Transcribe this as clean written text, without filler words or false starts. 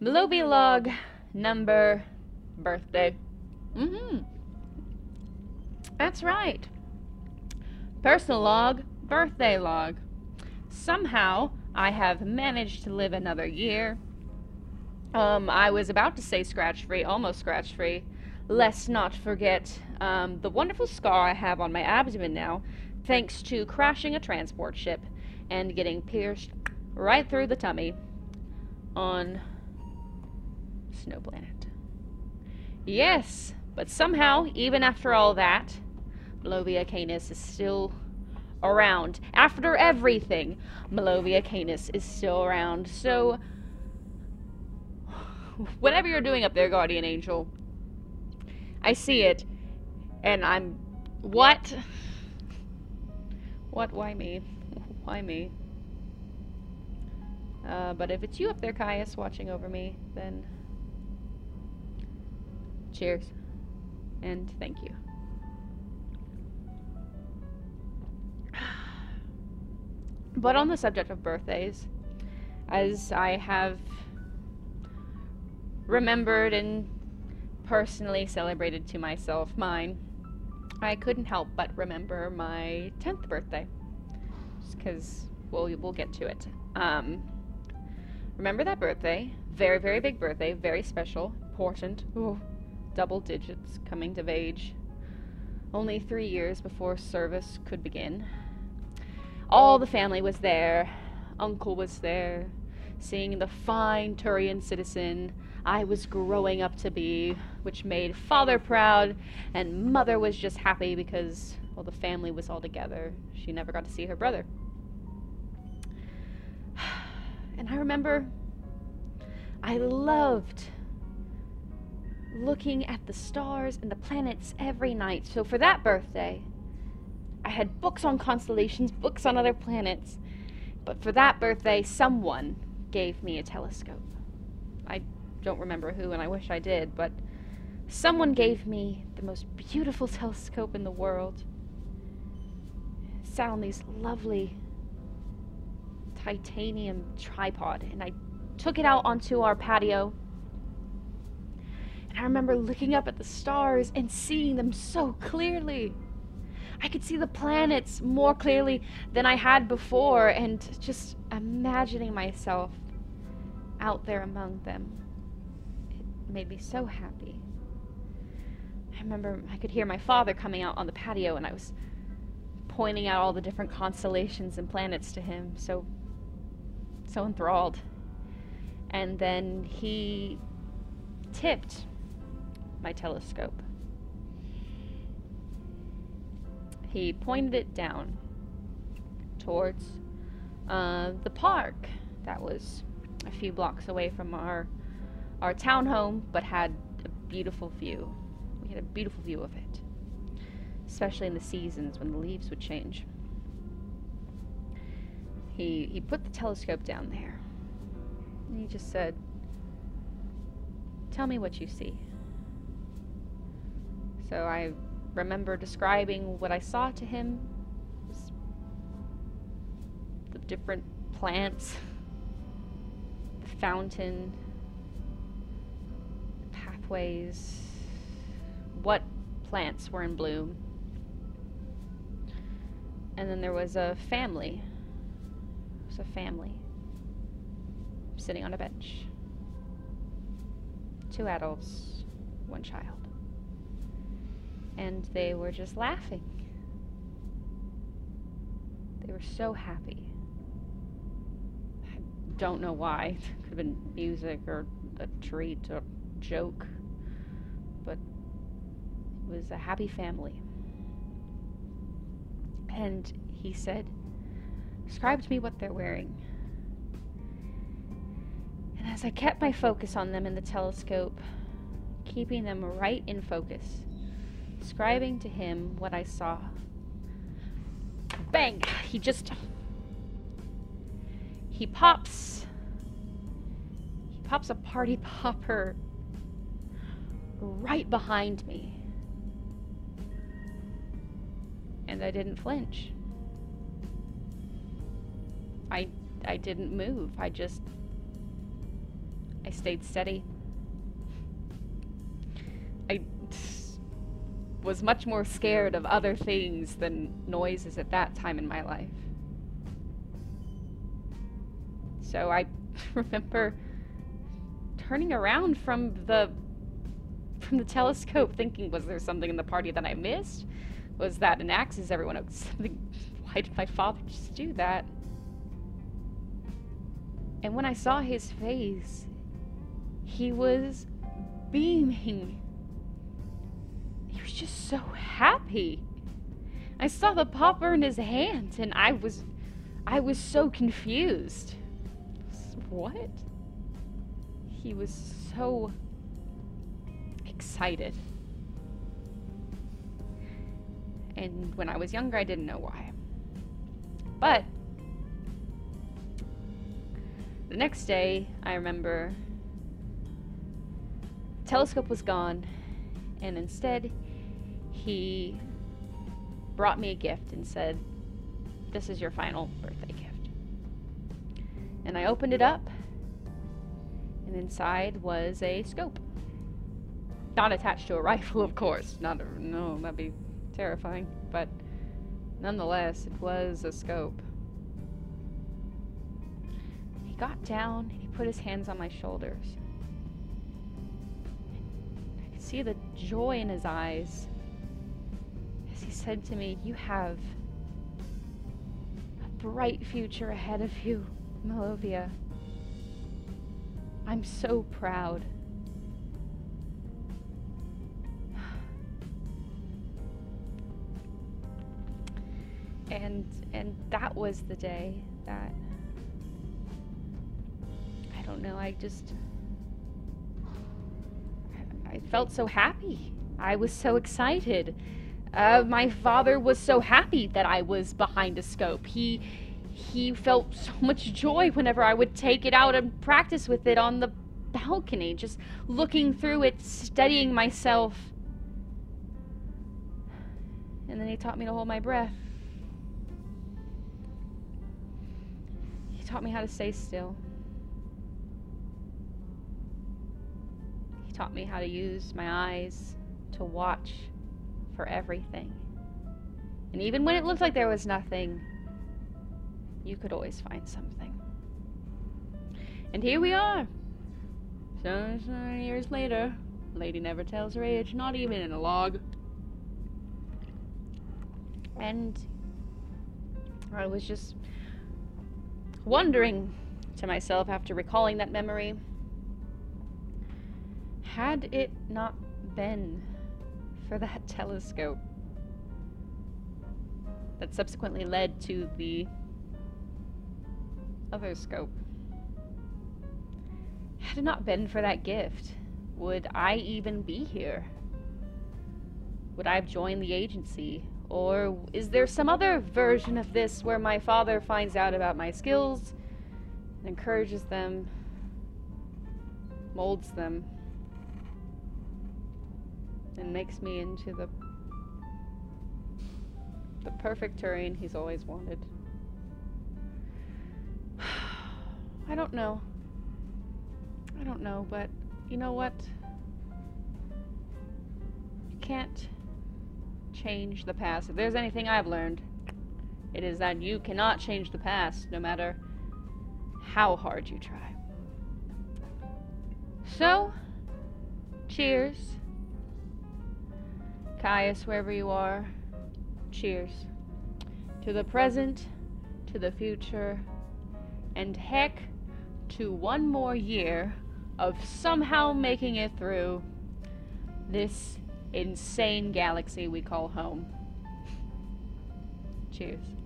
Malovia log number birthday. That's right. Personal log, birthday log. Somehow I have managed to live another year. I was about to say scratch-free, almost scratch-free. Let's not forget the wonderful scar I have on my abdomen now, thanks to crashing a transport ship and getting pierced right through the tummy on Snow Planet. Yes, but somehow, even after all that, Malovia Canis is still around. After everything, Malovia Canis is still around. So, whatever you're doing up there, Guardian Angel, I see it, and I'm... What? What? Why me? Why me? But if it's you up there, Caius, watching over me, then... Cheers. And thank you. But on the subject of birthdays, as I have remembered and personally celebrated to myself mine, I couldn't help but remember my 10th birthday. Just because we'll get to it. Remember that birthday. Very, very big birthday. Very special. Important. Ooh, double digits. Coming of age. Only 3 years before service could begin. All the family was there. Uncle was there. Seeing the fine Turian citizen I was growing up to be, which made father proud, and mother was just happy because, well, the family was all together. She never got to see her brother. And I remember I loved looking at the stars and the planets every night. So for that birthday, I had books on constellations, books on other planets. But for that birthday, someone gave me a telescope. I don't remember who, and I wish I did, but someone gave me the most beautiful telescope in the world. It sat on these lovely titanium tripod, and I took it out onto our patio. And I remember looking up at the stars and seeing them so clearly. I could see the planets more clearly than I had before, and just imagining myself out there among them. It made me so happy. I remember I could hear my father coming out on the patio, and I was pointing out all the different constellations and planets to him, so enthralled. And then he tipped my telescope. He pointed it down towards the park that was a few blocks away from our townhome, but had a beautiful view. We had a beautiful view of it, especially in the seasons when the leaves would change. He put the telescope down there, and he just said, "Tell me what you see." So I remember describing what I saw to him. The different plants, the fountain, the pathways, what plants were in bloom. And then there was a family. It was a family sitting on a bench. 2 adults, 1 child. And they were just laughing. They were so happy. I don't know why. It could have been music or a treat or a joke. But it was a happy family. And he said, "Describe to me what they're wearing." And as I kept my focus on them in the telescope, keeping them right in focus, describing to him what I saw. Bang! He pops. He pops a party popper right behind me. And I didn't flinch. I I didn't move. I stayed steady. I was much more scared of other things than noises at that time in my life. So I remember turning around from the telescope thinking, was there something in the party that I missed? Was that an axe? Is everyone something? Why did my father just do that? And when I saw his face, he was beaming. He was just so happy. I saw the popper in his hand and I was so confused. What? He was so excited. And when I was younger, I didn't know why. But the next day, I remember the telescope was gone, and instead he brought me a gift and said, "This is your final birthday gift." And I opened it up, and inside was a scope. Not attached to a rifle, of course. No, that'd be terrifying, but nonetheless, it was a scope. He got down and he put his hands on my shoulders. I could see the joy in his eyes as he said to me, "You have a bright future ahead of you, Malovia. I'm so proud." And that was the day that, I don't know, I felt so happy. I was so excited. My father was so happy that I was behind a scope. He felt so much joy whenever I would take it out and practice with it on the balcony, just looking through it, studying myself. And then he taught me to hold my breath. He taught me how to stay still. He taught me how to use my eyes to watch for everything. And even when it looked like there was nothing, you could always find something. And here we are. So many years later, lady never tells her age, not even in a log. And I was just wondering to myself after recalling that memory, had it not been for that telescope that subsequently led to the other scope, had it not been for that gift, would I even be here? Would I have joined the agency? Or is there some other version of this where my father finds out about my skills and encourages them, molds them, and makes me into the perfect Turian he's always wanted? I don't know. I don't know, but you know what? You can't change the past. If there's anything I've learned, it is that you cannot change the past no matter how hard you try. So, cheers. Caius, wherever you are, cheers. To the present, to the future, and heck, to one more year of somehow making it through this insane galaxy we call home. Cheers.